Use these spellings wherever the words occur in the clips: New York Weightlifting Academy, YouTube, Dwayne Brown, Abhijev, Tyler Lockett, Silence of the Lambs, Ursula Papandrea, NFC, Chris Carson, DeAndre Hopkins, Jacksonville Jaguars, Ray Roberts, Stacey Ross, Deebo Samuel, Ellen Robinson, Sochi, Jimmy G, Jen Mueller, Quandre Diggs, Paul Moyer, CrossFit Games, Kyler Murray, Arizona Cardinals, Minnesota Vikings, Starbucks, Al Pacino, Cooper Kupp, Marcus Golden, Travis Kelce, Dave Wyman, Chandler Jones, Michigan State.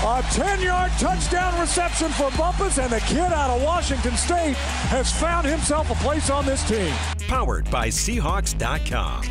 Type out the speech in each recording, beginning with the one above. A 10-yard touchdown reception for Bumpus, and the kid out of Washington State has found himself a place on this team. Powered by Seahawks.com.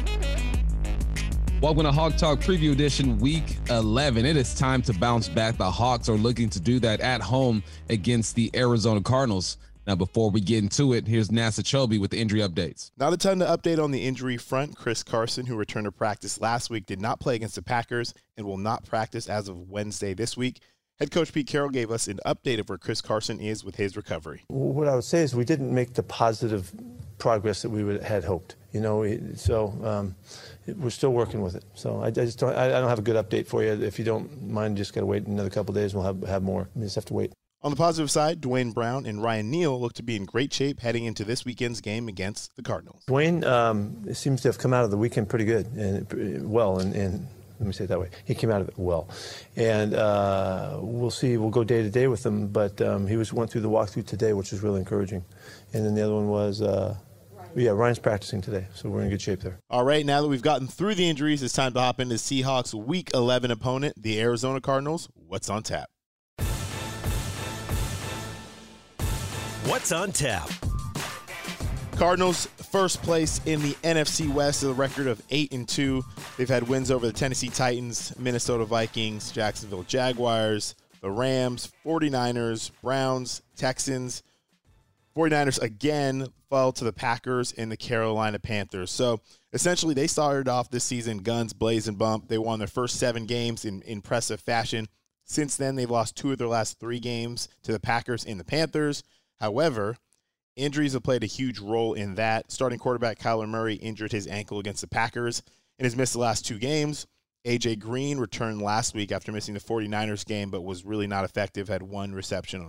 Welcome to Hawk Talk Preview Edition Week 11. It is time to bounce back. The Hawks are looking to do that at home against the Arizona Cardinals. Now, before we get into it, here's Nassachobi with the injury updates. Not a ton to update on the injury front. Chris Carson, who returned to practice last week, did not play against the Packers and will not practice as of Wednesday this week. Head coach Pete Carroll gave us an update of where Chris Carson is with his recovery. What I would say is we didn't make the positive progress that we had hoped. You know, so we're still working with it. So I don't have a good update for you. If you don't mind, just got to wait another couple of days. We'll have more. We just have to wait. On the positive side, Dwayne Brown and Ryan Neal look to be in great shape heading into this weekend's game against the Cardinals. Dwayne seems to have come out of the weekend pretty good and well, and let me say it that way. He came out of it well, and we'll see. We'll go day to day with him, but he went through the walkthrough today, which was really encouraging. And then the other one was, Ryan's practicing today, so we're in good shape there. All right, now that we've gotten through the injuries, it's time to hop into Seahawks' Week 11 opponent, the Arizona Cardinals. What's on tap? What's on tap? Cardinals first place in the NFC West with a record of 8-2. They've had wins over the Tennessee Titans, Minnesota Vikings, Jacksonville Jaguars, the Rams, 49ers, Browns, Texans. 49ers again fell to the Packers and the Carolina Panthers. So essentially they started off this season guns blazing, Bump. They won their first 7 games in impressive fashion. Since then they've lost 2 of their last 3 games to the Packers and the Panthers. However, injuries have played a huge role in that. Starting quarterback Kyler Murray injured his ankle against the Packers and has missed the last 2 games. A.J. Green returned last week after missing the 49ers game but was really not effective, had one reception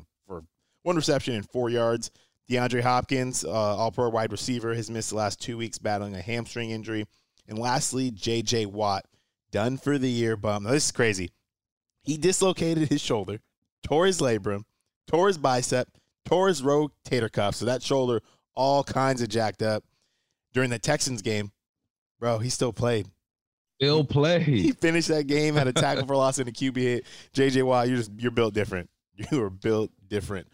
and 4 yards. DeAndre Hopkins, all-pro wide receiver, has missed the last 2 weeks battling a hamstring injury. And lastly, J.J. Watt, done for the year, Bum. Now, this is crazy. He dislocated his shoulder, tore his labrum, tore his bicep, tore his rotator cuff, so that shoulder all kinds of jacked up. During the Texans game, bro, he still played. He finished that game, had a tackle for loss and a QB hit. J.J. Watt, you're built different. You are built different.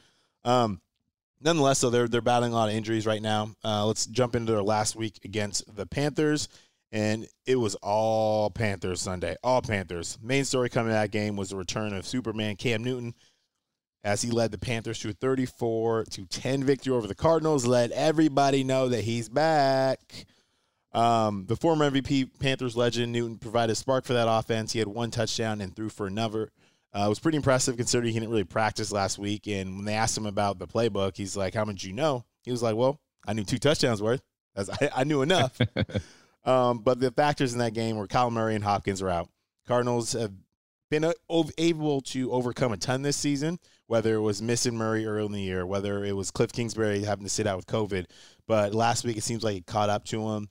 Nonetheless, so they're battling a lot of injuries right now. Let's jump into their last week against the Panthers, and it was all Panthers Sunday, all Panthers. Main story coming to that game was the return of Superman Cam Newton, as he led the Panthers to a 34-10 victory over the Cardinals, let everybody know that he's back. The former MVP Panthers legend Newton provided a spark for that offense. He had 1 touchdown and threw for another. It was pretty impressive considering he didn't really practice last week. And when they asked him about the playbook, he's like, how much you know? He was like, well, I knew 2 touchdowns worth. I knew enough. But the factors in that game were Kyle Murray and Hopkins were out. Cardinals have been able to overcome a ton this season, whether it was missing Murray early in the year, whether it was Cliff Kingsbury having to sit out with COVID. But last week it seems like it caught up to him.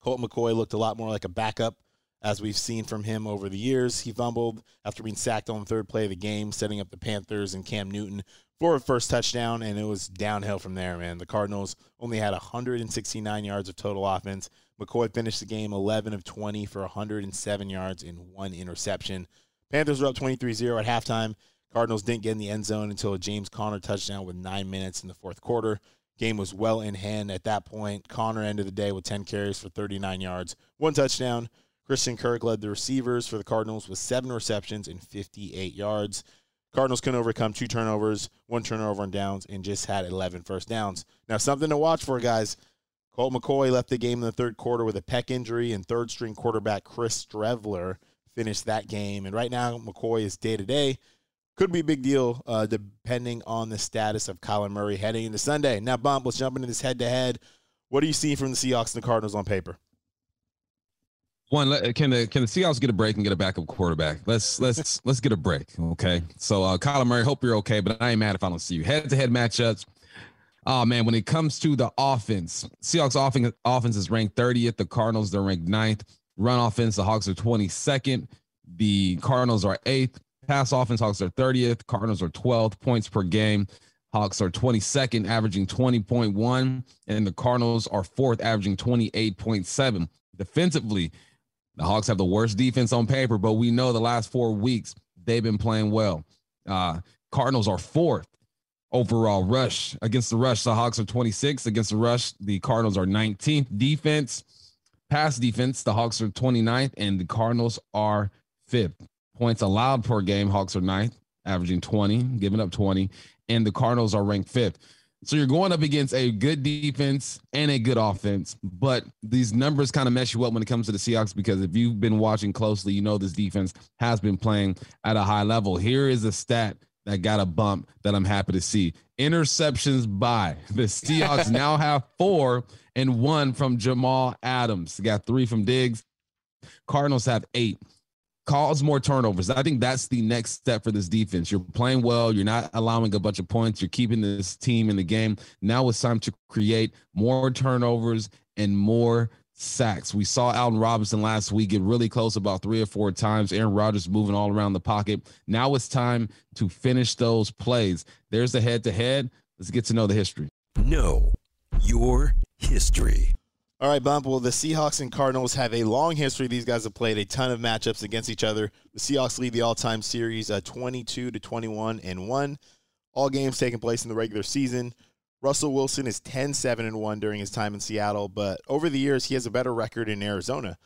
Colt McCoy looked a lot more like a backup, as we've seen from him over the years. He fumbled after being sacked on the 3rd play of the game, setting up the Panthers and Cam Newton for a first touchdown, and it was downhill from there, man. The Cardinals only had 169 yards of total offense. McCoy finished the game 11 of 20 for 107 yards and 1 interception. Panthers were up 23-0 at halftime. Cardinals didn't get in the end zone until a James Conner touchdown with 9 minutes in the 4th quarter. Game was well in hand at that point. Conner ended the day with 10 carries for 39 yards, 1 touchdown. Christian Kirk led the receivers for the Cardinals with 7 receptions and 58 yards. Cardinals couldn't overcome 2 turnovers, 1 turnover on downs, and just had 11 first downs. Now, something to watch for, guys. Colt McCoy left the game in the 3rd quarter with a pec injury, and 3rd-string quarterback Chris Streveler finished that game. And right now, McCoy is day-to-day. Could be a big deal depending on the status of Kyler Murray heading into Sunday. Now, Bump, let's jump into this head-to-head. What do you see from the Seahawks and the Cardinals on paper? One, can the Seahawks get a break and get a backup quarterback? Let's get a break, okay? So, Kyler Murray, hope you're okay, but I ain't mad if I don't see you. Head-to-head matchups. Oh, man, when it comes to the offense, Seahawks offense is ranked 30th. The Cardinals, they're ranked 9th. Run offense, the Hawks are 22nd. The Cardinals are 8th. Pass offense, Hawks are 30th. Cardinals are 12th. Points per game, Hawks are 22nd, averaging 20.1. And the Cardinals are 4th, averaging 28.7. Defensively, the Hawks have the worst defense on paper, but we know the last 4 weeks they've been playing well. Cardinals are 4th. Overall rush against the rush, the Hawks are 26th. Against the rush, the Cardinals are 19th. Defense, pass defense, the Hawks are 29th, and the Cardinals are 5th. Points allowed per game, Hawks are 9th, averaging 20, giving up 20, and the Cardinals are ranked 5th. So you're going up against a good defense and a good offense, but these numbers kind of mess you up when it comes to the Seahawks, because if you've been watching closely, you know this defense has been playing at a high level. Here is a stat that got a bump that I'm happy to see. Interceptions by the Seahawks now have 4, and 1 from Jamal Adams. They got 3 from Diggs. Cardinals have 8. Cause more turnovers. I think that's the next step for this defense. You're playing well. You're not allowing a bunch of points. You're keeping this team in the game. Now it's time to create more turnovers and more sacks. We saw Allen Robinson last week get really close about 3 or 4 times. Aaron Rodgers moving all around the pocket. Now it's time to finish those plays. There's the head-to-head. Let's get to know the history. Know your history. All right, Bump. Well, the Seahawks and Cardinals have a long history. These guys have played a ton of matchups against each other. The Seahawks lead the all-time series 22-21-1. All games taking place in the regular season. Russell Wilson is 10-7-1 during his time in Seattle, but over the years, he has a better record in Arizona.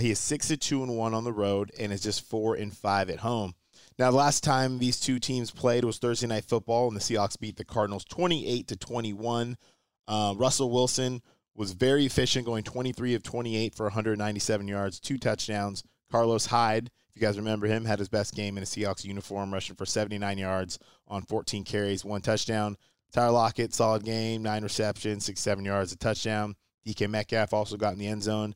He is 6-2-1 on the road and is just 4-5 at home. Now, the last time these two teams played was Thursday Night Football, and the Seahawks beat the Cardinals 28-21. Russell Wilson was very efficient, going 23 of 28 for 197 yards, 2 touchdowns. Carlos Hyde, if you guys remember him, had his best game in a Seahawks uniform, rushing for 79 yards on 14 carries, 1 touchdown. Tyler Lockett, solid game, 9 receptions, 6-7 yards, a touchdown. DK Metcalf also got in the end zone.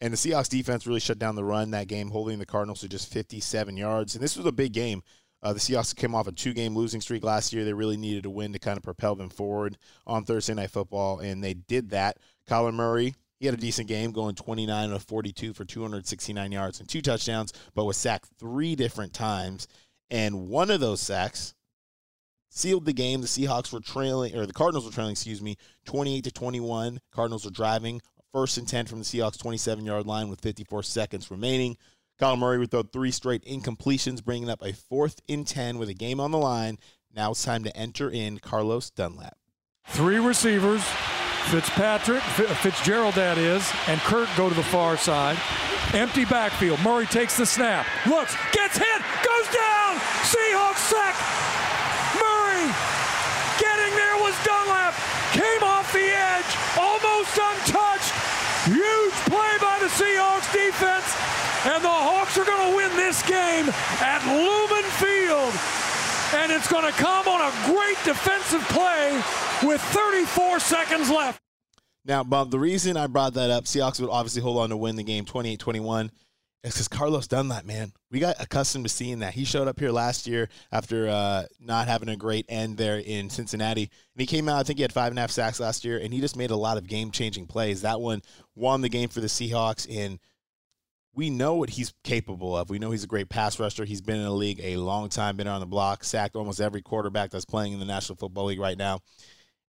And the Seahawks defense really shut down the run that game, holding the Cardinals to just 57 yards. And this was a big game. The Seahawks came off a 2-game losing streak last year. They really needed a win to kind of propel them forward on Thursday Night Football, and they did that. Kyler Murray, he had a decent game, going 29 of 42 for 269 yards and 2 touchdowns, but was sacked 3 different times. And one of those sacks sealed the game. The Seahawks were trailing, or the Cardinals were trailing, 28-21. Cardinals were driving, 1st and 10 from the Seahawks 27-yard line with 54 seconds remaining. Kyler Murray would throw 3 straight incompletions, bringing up a 4th and 10 with a game on the line. Now it's time to enter in Carlos Dunlap. 3 receivers, Fitzgerald that is, and Kirk go to the far side. Empty backfield. Murray takes the snap, looks, gets hit, goes down. Seahawks sack. Getting there was Dunlap. Came off the edge, almost untouched. Huge play by the Seahawks defense, and the Hawks are going to win this game at Lumen Field. And it's going to come on a great defensive play with 34 seconds left. Now, Bob, the reason I brought that up, Seahawks would obviously hold on to win the game 28-21. It's because Carlos Dunlap, man. We got accustomed to seeing that. He showed up here last year after not having a great end there in Cincinnati. And he came out, I think he had 5.5 sacks last year, and he just made a lot of game-changing plays. That one won the game for the Seahawks, and we know what he's capable of. We know he's a great pass rusher. He's been in the league a long time, been on the block, sacked almost every quarterback that's playing in the National Football League right now.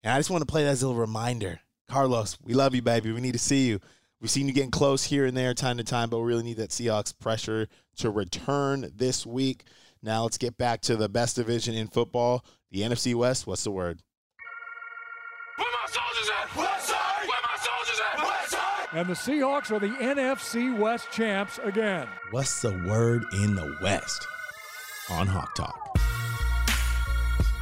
And I just want to play that as a little reminder. Carlos, we love you, baby. We need to see you. We've seen you getting close here and there time to time, but we really need that Seahawks pressure to return this week. Now let's get back to the best division in football, the NFC West. What's the word? Where my soldiers at? West side! Where my soldiers at? West side! And the Seahawks are the NFC West champs again. What's the word in the West? On Hawk Talk.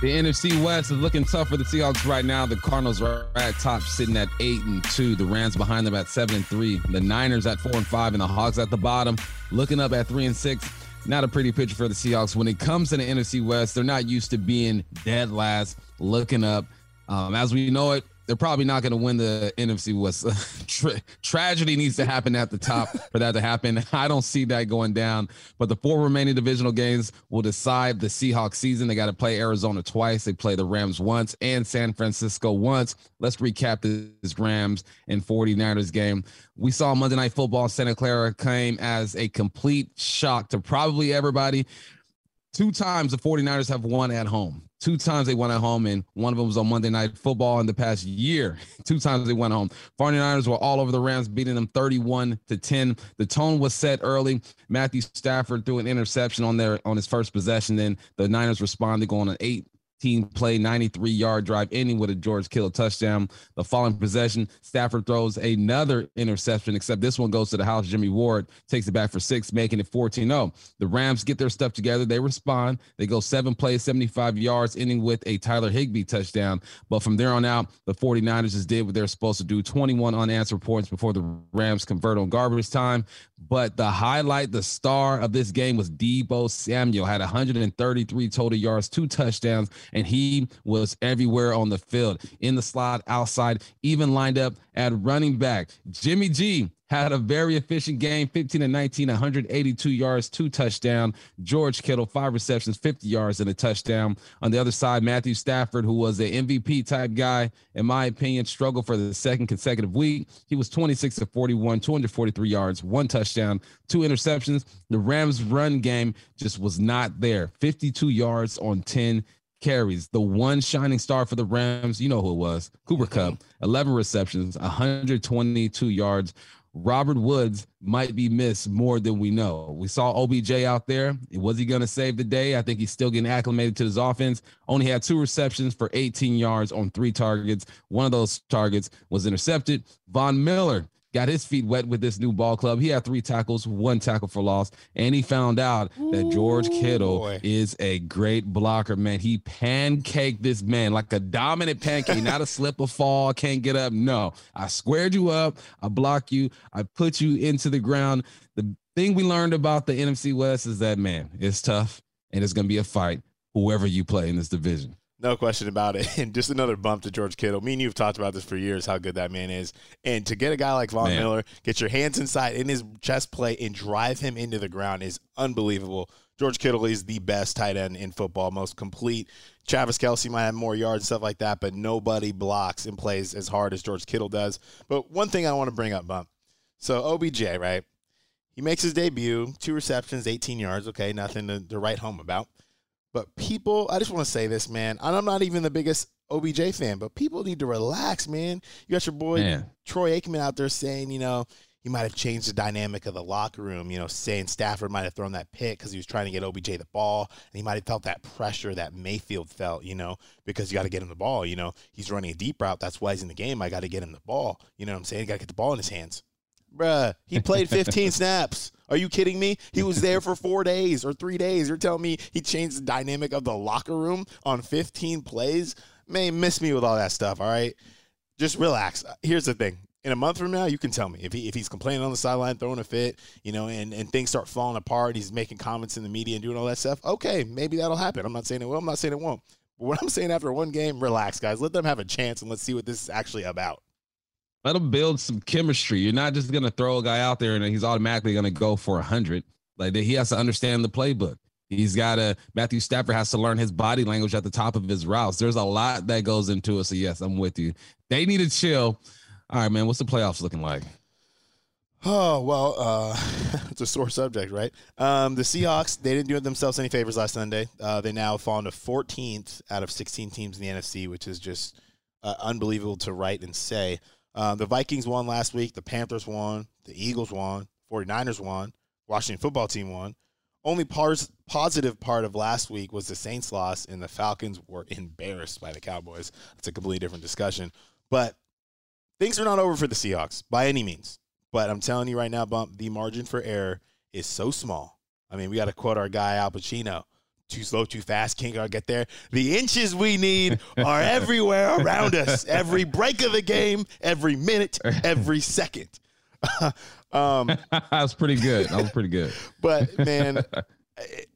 The NFC West is looking tough for the Seahawks right now. The Cardinals are at top, sitting at 8-2. The Rams behind them at 7-3. The Niners at 4-5, and the Hawks at the bottom, looking up at 3-6. Not a pretty picture for the Seahawks. When it comes to the NFC West, they're not used to being dead last, looking up. As we know it, they're probably not going to win the NFC West. Tragedy needs to happen at the top for that to happen. I don't see that going down, but the four remaining divisional games will decide the Seahawks season. They got to play Arizona twice. They play the Rams once and San Francisco once. Let's recap this Rams and 49ers game. We saw Monday Night Football. Santa Clara came as a complete shock to probably everybody. Two times the 49ers have won at home. Two times they went at home, and one of them was on Monday Night Football in the past year. Two times they went home. 49ers were all over the Rams, beating them 31-10. The tone was set early. Matthew Stafford threw an interception on his first possession. Then the Niners responded, going on an 18-play, 93-yard drive, ending with a George Kittle touchdown. The following possession, Stafford throws another interception, except this one goes to the house. Jimmy Ward takes it back for six, making it 14-0. The Rams get their stuff together. They respond. They go 7 plays, 75 yards, ending with a Tyler Higbee touchdown. But from there on out, the 49ers just did what they're supposed to do, 21 unanswered points before the Rams convert on garbage time. But the highlight, the star of this game was Deebo Samuel. Had 133 total yards, 2 touchdowns, and he was everywhere on the field, in the slot, outside, even lined up at running back. Jimmy G had a very efficient game, 15-19, 182 yards, 2 touchdowns. George Kittle, 5 receptions, 50 yards, and a touchdown. On the other side, Matthew Stafford, who was an MVP-type guy, in my opinion, struggled for the second consecutive week. He was 26-41, 243 yards, 1 touchdown, 2 interceptions. The Rams' run game just was not there. 52 yards on 10 carries. The one shining star for the Rams, you know who it was, Cooper Kupp, 11 receptions, 122 yards. Robert Woods might be missed more than we know. We saw OBJ out there. Was he going to save the day? I think he's still getting acclimated to his offense. Only had 2 receptions for 18 yards on 3 targets. One of those targets was intercepted. Von Miller got his feet wet with this new ball club. He had 3 tackles, 1 tackle for loss, and he found out that George Kittle is a great blocker, man. He pancaked this man like a dominant pancake, not a slip or fall, can't get up. No, I squared you up. I block you. I put you into the ground. The thing we learned about the NFC West is that, man, it's tough, and it's going to be a fight whoever you play in this division. No question about it. And just another bump to George Kittle. Me and you have talked about this for years, how good that man is. And to get a guy like Von Miller, get your hands inside in his chest play and drive him into the ground is unbelievable. George Kittle is the best tight end in football, most complete. Travis Kelce might have more yards, stuff like that, but nobody blocks and plays as hard as George Kittle does. But one thing I want to bring up, Bump. So OBJ, right? He makes his debut, 2 receptions, 18 yards. Okay, nothing to write home about. But people, I just want to say this, man. And I'm not even the biggest OBJ fan, but people need to relax, man. You got your boy Troy Aikman out there saying, you know, he might have changed the dynamic of the locker room, you know, saying Stafford might have thrown that pick because he was trying to get OBJ the ball, and he might have felt that pressure that Mayfield felt, you know, because you got to get him the ball, you know. He's running a deep route. That's why he's in the game. I got to get him the ball. You know what I'm saying? Got to get the ball in his hands. Bruh, he played 15 snaps. Are you kidding me? He was there for 4 days or 3 days. You're telling me he changed the dynamic of the locker room on 15 plays? Man, miss me with all that stuff, all right? Just relax. Here's the thing. In a month from now, you can tell me. If he's complaining on the sideline, throwing a fit, you know, and things start falling apart, he's making comments in the media and doing all that stuff, okay, maybe that'll happen. I'm not saying it will. I'm not saying it won't. But what I'm saying after one game, relax, guys. Let them have a chance, and let's see what this is actually about. Let him build some chemistry. You're not just going to throw a guy out there and he's automatically going to go for 100. Like, he has to understand the playbook. He's got to – Matthew Stafford has to learn his body language at the top of his routes. There's a lot that goes into it, so, yes, I'm with you. They need to chill. All right, man, what's the playoffs looking like? Oh, well, it's a sore subject, right? The Seahawks, they didn't do themselves any favors last Sunday. They now fall into 14th out of 16 teams in the NFC, which is just unbelievable to write and say. The Vikings won last week. The Panthers won. The Eagles won. 49ers won. Washington football team won. Only positive part of last week was the Saints loss, and the Falcons were embarrassed by the Cowboys. That's a completely different discussion. But things are not over for the Seahawks by any means. But I'm telling you right now, Bump, the margin for error is so small. I mean, we got to quote our guy Al Pacino. Too slow, too fast, can't get there. The inches we need are everywhere around us. Every break of the game, every minute, every second. That was pretty good. But, man,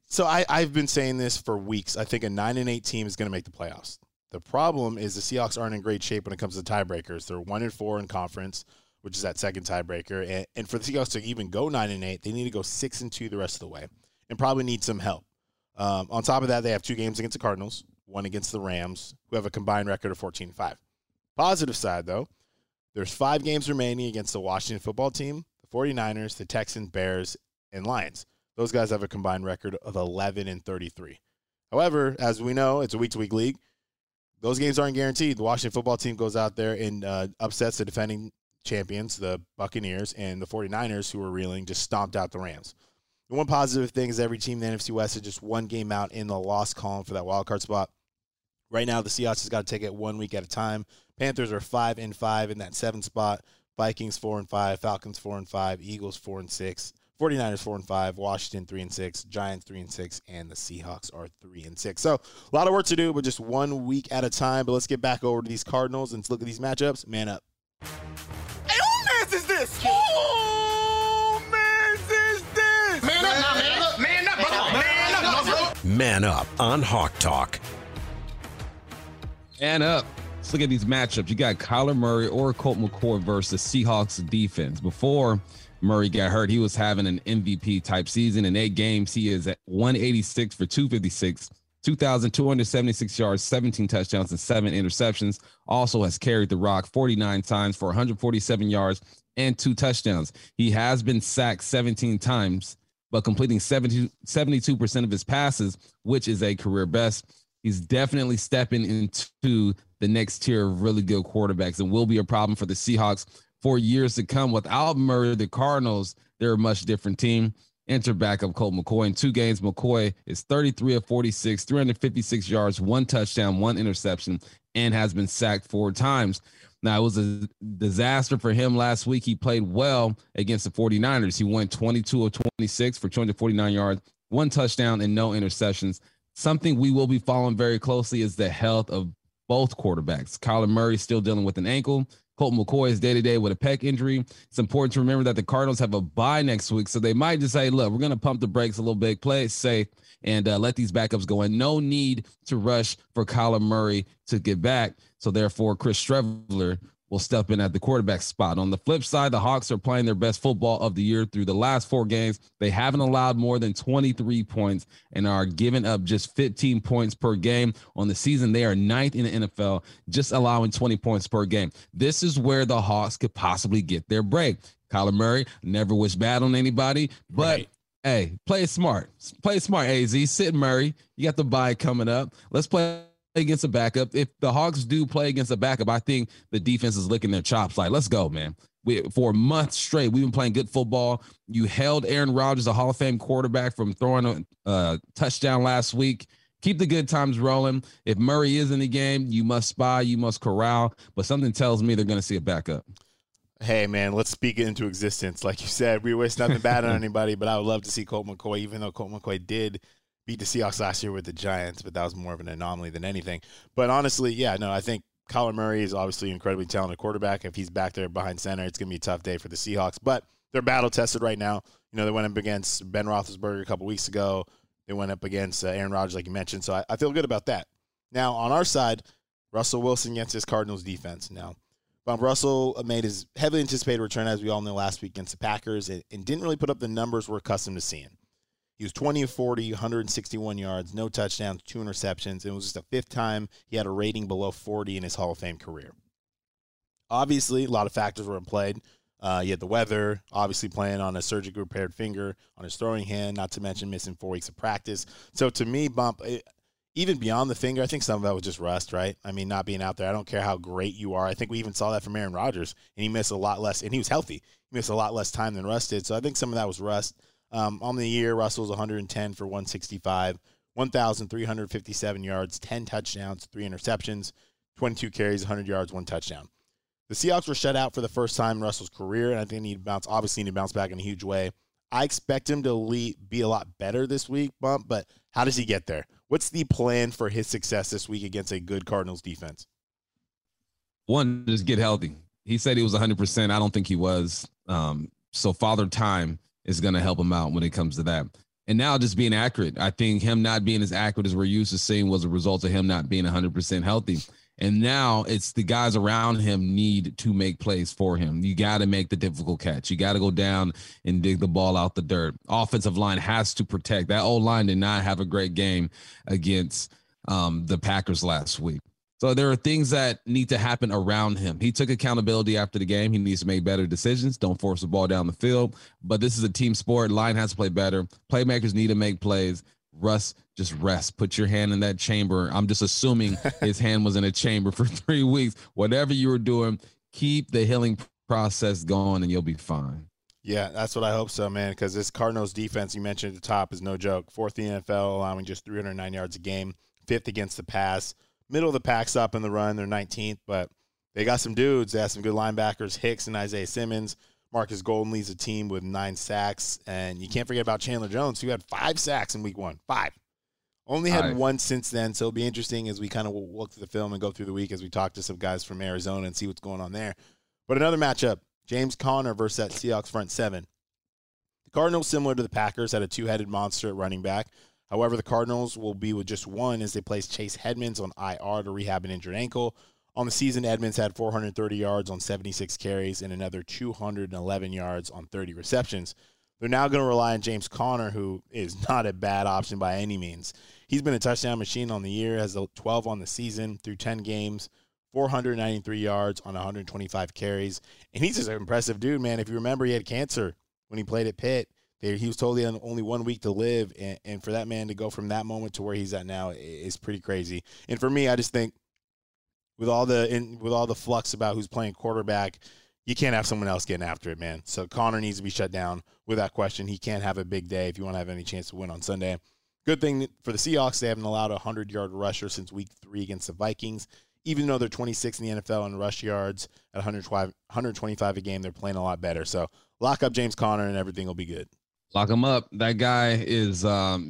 so I've been saying this for weeks. I think a 9-8 team is going to make the playoffs. The problem is the Seahawks aren't in great shape when it comes to tiebreakers. They're 1-4 in conference, which is that second tiebreaker. And for the Seahawks to even go 9-8, they need to go 6-2 the rest of the way and probably need some help. On top of that, they have 2 games against the Cardinals, 1 against the Rams, who have a combined record of 14-5. Positive side, though, there's 5 games remaining against the Washington football team, the 49ers, the Texans, Bears, and Lions. Those guys have a combined record of 11-33. However, as we know, it's a week-to-week league. Those games aren't guaranteed. The Washington football team goes out there and upsets the defending champions, the Buccaneers, and the 49ers, who were reeling, just stomped out the Rams. The one positive thing is every team in the NFC West is just 1 game out in the loss column for that wild card spot. Right now, the Seahawks has got to take it 1 week at a time. Panthers are 5-5 in that 7th spot. Vikings 4-5, Falcons 4-5, Eagles 4-6, 49ers 4-5, Washington 3-6, Giants 3-6, and the Seahawks are 3-6. So a lot of work to do, but just 1 week at a time. But let's get back over to these Cardinals and let's look at these matchups. Man up. Hey, who man's is this? Who man's is this? Man up, nah, man up, man up, man up. Man up on Hawk Talk. Man up. Let's look at these matchups. You got Kyler Murray or Colt McCoy versus Seahawks defense. Before Murray got hurt, he was having an MVP-type season. In 8 games, he is at 186 for 256, 2,276 yards, 17 touchdowns, and 7 interceptions. Also has carried the rock 49 times for 147 yards and 2 touchdowns. He has been sacked 17 times, but completing 72% of his passes, which is a career best. He's definitely stepping into the next tier of really good quarterbacks and will be a problem for the Seahawks for years to come. Without Murray, the Cardinals, they're a much different team. Enter backup Colt McCoy. In 2 games, McCoy is 33 of 46, 356 yards, 1 touchdown, 1 interception, and has been sacked 4 times. Now, it was a disaster for him last week. He played well against the 49ers. He went 22 of 26 for 249 yards, 1 touchdown, and no interceptions. Something we will be following very closely is the health of both quarterbacks. Kyler Murray still dealing with an ankle. Colt McCoy is day-to-day with a pec injury. It's important to remember that the Cardinals have a bye next week, so they might just say, look, we're going to pump the brakes a little bit, play it safe, and let these backups go. And no need to rush for Kyler Murray to get back. So, therefore, Chris Streveler will step in at the quarterback spot. On the flip side, the Hawks are playing their best football of the year through the last 4 games. They haven't allowed more than 23 points and are giving up just 15 points per game. On the season, they are 9th in the NFL, just allowing 20 points per game. This is where the Hawks could possibly get their break. Kyler Murray, never wish bad on anybody, but right. Hey, play it smart. Play it smart, AZ. Sit Murray. You got the bye coming up. Let's play against a backup. If the Hawks do play against a backup, I think the defense is licking their chops. Like, let's go, man. For a month straight, we've been playing good football. You held Aaron Rodgers, a Hall of Fame quarterback, from throwing a touchdown last week. Keep the good times rolling. If Murray is in the game, you must spy, you must corral. But something tells me they're going to see a backup. Hey, man, let's speak it into existence. Like you said, we wish nothing bad on anybody, but I would love to see Colt McCoy, even though Colt McCoy did beat the Seahawks last year with the Giants, but that was more of an anomaly than anything. But honestly, yeah, no, I think Kyler Murray is obviously an incredibly talented quarterback. If he's back there behind center, it's going to be a tough day for the Seahawks. But they're battle-tested right now. You know, they went up against Ben Roethlisberger a couple weeks ago. They went up against Aaron Rodgers, like you mentioned. So I feel good about that. Now, on our side, Russell Wilson against his Cardinals defense. Now, Russell made his heavily anticipated return, as we all know, last week against the Packers and didn't really put up the numbers we're accustomed to seeing. He was 20 of 40, 161 yards, no touchdowns, 2 interceptions. It was just the 5th time he had a rating below 40 in his Hall of Fame career. Obviously, a lot of factors were in play. He had the weather, obviously playing on a surgically repaired finger, on his throwing hand, not to mention missing 4 weeks of practice. So to me, even beyond the finger, I think some of that was just rust, right? I mean, not being out there. I don't care how great you are. I think we even saw that from Aaron Rodgers, and he missed a lot less, and he was healthy. He missed a lot less time than Russ did. So I think some of that was rust. On the year, Russell's 110 for 165, 1,357 yards, 10 touchdowns, 3 interceptions, 22 carries, 100 yards, 1 touchdown. The Seahawks were shut out for the first time in Russell's career, and I think he obviously needs to bounce back in a huge way. I expect him to be a lot better this week, but how does he get there? What's the plan for his success this week against a good Cardinals defense? 1, just get healthy. He said he was 100%. I don't think he was. So Father Time is going to help him out when it comes to that. And now just being accurate. I think him not being as accurate as we're used to seeing was a result of him not being 100% healthy. And now it's the guys around him need to make plays for him. You got to make the difficult catch. You got to go down and dig the ball out the dirt. Offensive line has to protect. That old line did not have a great game against the Packers last week. So there are things that need to happen around him. He took accountability after the game. He needs to make better decisions. Don't force the ball down the field. But this is a team sport. Line has to play better. Playmakers need to make plays. Russ, just rest. Put your hand in that chamber. I'm just assuming his hand was in a chamber for 3 weeks. Whatever you were doing, keep the healing process going, and you'll be fine. Yeah, that's what I hope so, man, because this Cardinals defense you mentioned at the top is no joke. Fourth in the NFL, allowing just 309 yards a game, fifth against the pass. Middle of the pack's up in the run. They're 19th, but they got some dudes. They have some good linebackers, Hicks and Isaiah Simmons. Marcus Golden leads the team with 9 sacks. And you can't forget about Chandler Jones, who had 5 sacks in week one. 5. Only had one since then, so it'll be interesting as we kind of look through the film and go through the week as we talk to some guys from Arizona and see what's going on there. But another matchup, James Conner versus that Seahawks front seven. The Cardinals, similar to the Packers, had a two-headed monster at running back. However, the Cardinals will be with just one as they place Chase Edmonds on IR to rehab an injured ankle. On the season, Edmonds had 430 yards on 76 carries and another 211 yards on 30 receptions. They're now going to rely on James Conner, who is not a bad option by any means. He's been a touchdown machine on the year, has 12 on the season through 10 games, 493 yards on 125 carries. And he's just an impressive dude, man. If you remember, he had cancer when he played at Pitt. He was totally on only 1 week to live, and for that man to go from that moment to where he's at now is pretty crazy. And for me, I just think with all the flux about who's playing quarterback, you can't have someone else getting after it, man. So Conner needs to be shut down without question. He can't have a big day if you want to have any chance to win on Sunday. Good thing for the Seahawks, they haven't allowed a 100-yard rusher since week 3 against the Vikings. Even though they're 26th in the NFL in rush yards at 125 a game, they're playing a lot better. So lock up James Conner and everything will be good. Lock him up. That guy is,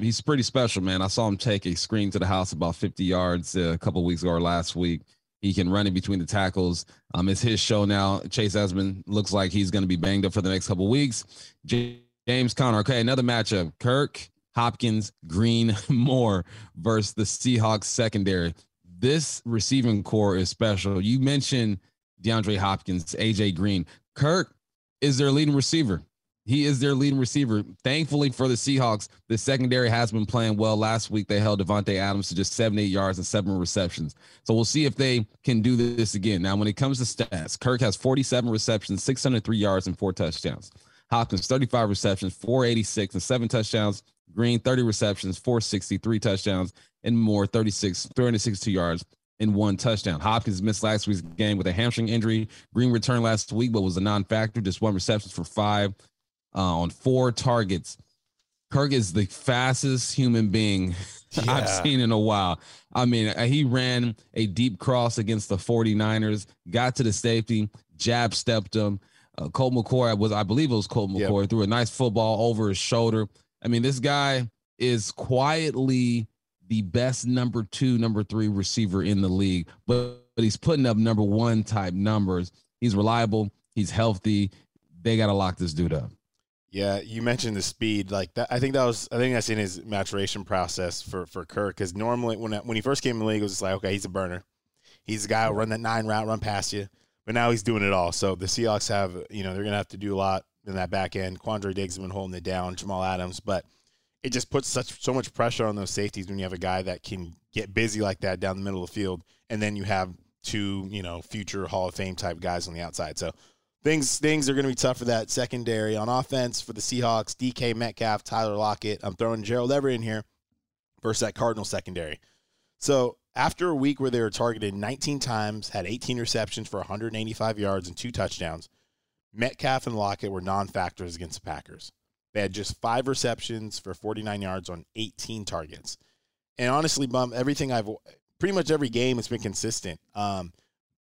he's pretty special, man. I saw him take a screen to the house about 50 yards a couple weeks ago or last week. He can run in between the tackles. It's his show now. Chase Edmonds looks like he's going to be banged up for the next couple weeks. James Conner. Okay, another matchup. Kirk, Hopkins, Green, Moore versus the Seahawks secondary. This receiving core is special. You mentioned DeAndre Hopkins, A.J. Green. Kirk is their leading receiver. He is their leading receiver. Thankfully for the Seahawks, the secondary has been playing well. Last week, they held Devontae Adams to just 78 yards and 7 receptions. So we'll see if they can do this again. Now, when it comes to stats, Kirk has 47 receptions, 603 yards, and 4 touchdowns. Hopkins, 35 receptions, 486, and 7 touchdowns. Green, 30 receptions, 463 touchdowns, and Moore, 362 yards. In 1 touchdown. Hopkins missed last week's game with a hamstring injury. Green returned last week, but was a non-factor. Just 1 reception for 5 on 4 targets. Kirk is the fastest human being I've seen in a while. I mean, he ran a deep cross against the 49ers, got to the safety, jab stepped him. Colt McCoy was, I believe it was Colt McCoy, threw a nice football over his shoulder. I mean, this guy is quietly the best number 2, number 3 receiver in the league, but he's putting up number 1 type numbers. He's reliable. He's healthy. They got to lock this dude up. Yeah. You mentioned the speed like that. I think that's in his maturation process for Kirk. Cause normally when he first came in the league, it was just like, okay, he's a burner. He's the guy who'll run that 9 route, run past you, but now he's doing it all. So the Seahawks have, they're going to have to do a lot in that back end. Quandre Diggs has been holding it down, Jamal Adams, but it just puts so much pressure on those safeties when you have a guy that can get busy like that down the middle of the field, and then you have 2, future Hall of Fame type guys on the outside. So things are going to be tough for that secondary. On offense for the Seahawks, DK Metcalf, Tyler Lockett. I'm throwing Gerald Everett in here versus that Cardinal secondary. So after a week where they were targeted 19 times, had 18 receptions for 185 yards and 2 touchdowns, Metcalf and Lockett were non-factors against the Packers. They had just 5 receptions for 49 yards on 18 targets. And honestly, Bum, pretty much every game has been consistent.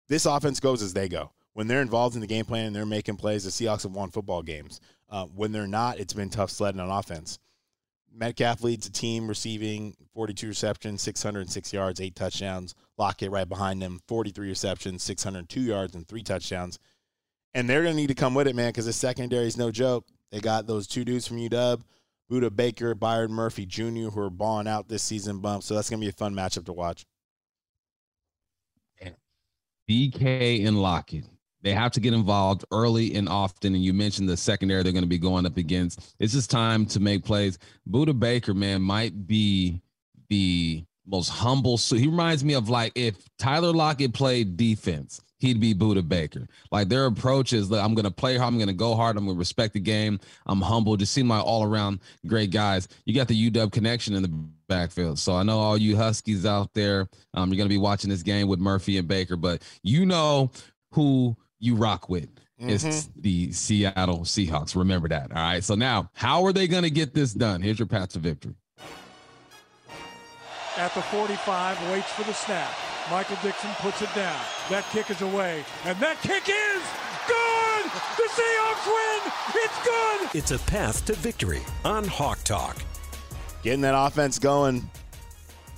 This offense goes as they go. When they're involved in the game plan and they're making plays, the Seahawks have won football games. When they're not, it's been tough sledding on offense. Metcalf leads the team receiving 42 receptions, 606 yards, 8 touchdowns. Lockett right behind him, 43 receptions, 602 yards, and 3 touchdowns. And they're going to need to come with it, man, because the secondary is no joke. They got those 2 dudes from UW, Budda Baker, Byron Murphy Jr., who are balling out this season, bump. So that's going to be a fun matchup to watch. DK and Lockett. They have to get involved early and often. And you mentioned the secondary they're going to be going up against. It's just time to make plays. Budda Baker, man, might be the most humble. So he reminds me of, like, if Tyler Lockett played defense, he'd be Budda Baker. Like, their approach is, I'm going to play hard, I'm going to go hard, I'm going to respect the game, I'm humble. Just seem like all-around great guys. You got the UW connection in the backfield. So I know all you Huskies out there, you're going to be watching this game with Murphy and Baker, but you know who you rock with. It's the Seattle Seahawks. Remember that, all right? So now, how are they going to get this done? Here's your path to victory. At the 45, waits for the snap. Michael Dixon puts it down. That kick is away, and that kick is good! The Seahawks win! It's good! It's a path to victory on Hawk Talk. Getting that offense going.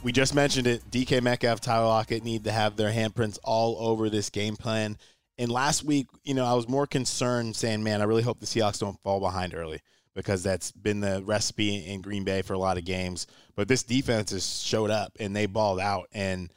We just mentioned it. DK Metcalf, Tyler Lockett need to have their handprints all over this game plan. And last week, you know, I was more concerned saying, man, I really hope the Seahawks don't fall behind early, because that's been the recipe in Green Bay for a lot of games. But this defense has showed up, and they balled out. And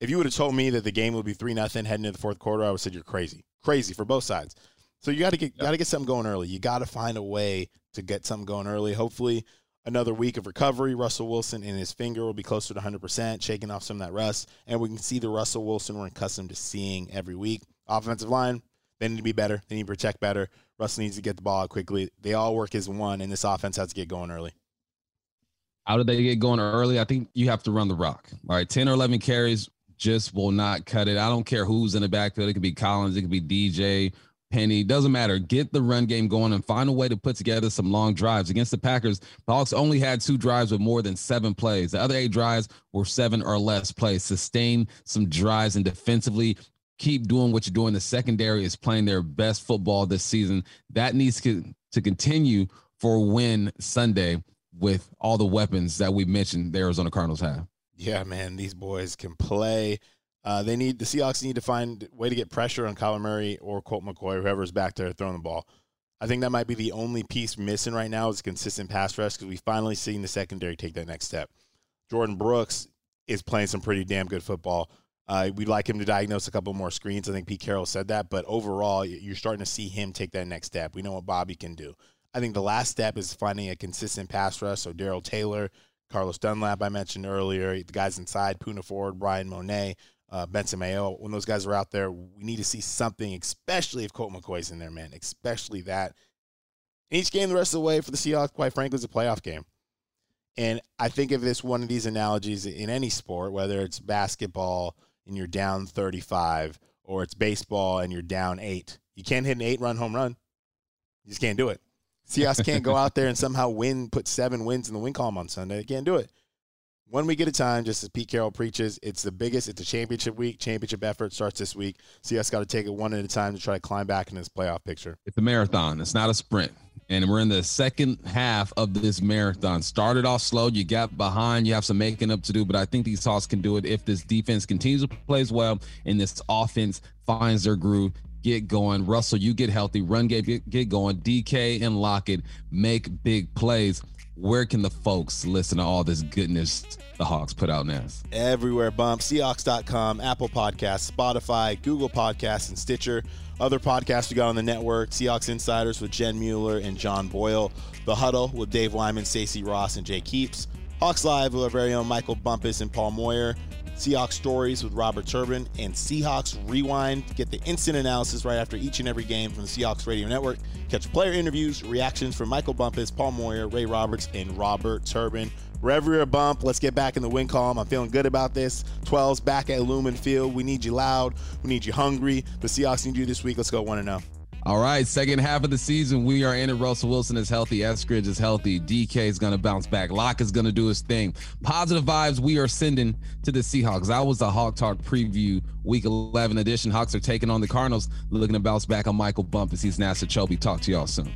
if you would have told me that the game would be 3-0 heading into the fourth quarter, I would have said you're crazy. Crazy for both sides. So you got to get something going early. You got to find a way to get something going early. Hopefully another week of recovery. Russell Wilson and his finger will be closer to 100%, shaking off some of that rust. And we can see the Russell Wilson we're accustomed to seeing every week. Offensive line, they need to be better. They need to protect better. Russell needs to get the ball out quickly. They all work as one, and this offense has to get going early. How do they get going early? I think you have to run the rock. All right, 10 or 11 carries just will not cut it. I don't care who's in the backfield. It could be Collins. It could be DJ, Penny. Doesn't matter. Get the run game going and find a way to put together some long drives. Against the Packers, the Hawks only had 2 drives with more than 7 plays. The other 8 drives were 7 or less plays. Sustain some drives, and defensively, keep doing what you're doing. The secondary is playing their best football this season. That needs to continue for win Sunday with all the weapons that we mentioned the Arizona Cardinals have. Yeah, man, these boys can play. The Seahawks need to find a way to get pressure on Kyler Murray or Colt McCoy, whoever's back there throwing the ball. I think that might be the only piece missing right now is consistent pass rush, because we've finally seen the secondary take that next step. Jordan Brooks is playing some pretty damn good football. We'd like him to diagnose a couple more screens. I think Pete Carroll said that. But overall, you're starting to see him take that next step. We know what Bobby can do. I think the last step is finding a consistent pass rush. So Daryl Taylor, Carlos Dunlap, I mentioned earlier, the guys inside, Poona Ford, Brian Monet, Benson Mayo. When those guys are out there, we need to see something, especially if Colt McCoy's in there, man, especially that. And each game the rest of the way for the Seahawks, quite frankly, is a playoff game. And I think if it's one of these analogies in any sport, whether it's basketball and you're down 35, or it's baseball and you're down 8. You can't hit an 8-run home run. You just can't do it. Seahawks can't go out there and somehow win, put 7 wins in the win column on Sunday. They can't do it. One week at a time, just as Pete Carroll preaches, it's the biggest, it's a championship week. Championship effort starts this week. Seahawks got to take it one at a time to try to climb back in this playoff picture. It's a marathon. It's not a sprint. And we're in the second half of this marathon. Started off slow. You got behind. You have some making up to do. But I think these Hawks can do it if this defense continues to play well and this offense finds their groove. Get going. Russell, you get healthy. Run game, get going. DK and Lockett make big plays. Where can the folks listen to all this goodness the Hawks put out now? Everywhere, Bump. Seahawks.com, Apple Podcasts, Spotify, Google Podcasts, and Stitcher. Other podcasts we got on the network, Seahawks Insiders with Jen Mueller and John Boyle, The Huddle with Dave Wyman, Stacey Ross, and Jay Keeps, Hawks Live with our very own Michael Bumpus and Paul Moyer, Seahawks Stories with Robert Turbin, and Seahawks Rewind. Get the instant analysis right after each and every game from the Seahawks Radio Network. Catch player interviews, reactions from Michael Bumpus, Paul Moyer, Ray Roberts, and Robert Turbin. Wherever you're a Bump, let's get back in the win column. I'm feeling good about this. 12's back at Lumen Field. We need you loud. We need you hungry. The Seahawks need you this week. Let's go 1-0. All right, second half of the season, we are in it. Russell Wilson is healthy. Eskridge is healthy. DK is going to bounce back. Locke is going to do his thing. Positive vibes we are sending to the Seahawks. That was the Hawk Talk preview, Week 11 edition. Hawks are taking on the Cardinals, looking to bounce back on Michael Bumpus. He's Nassachobi. Talk to y'all soon.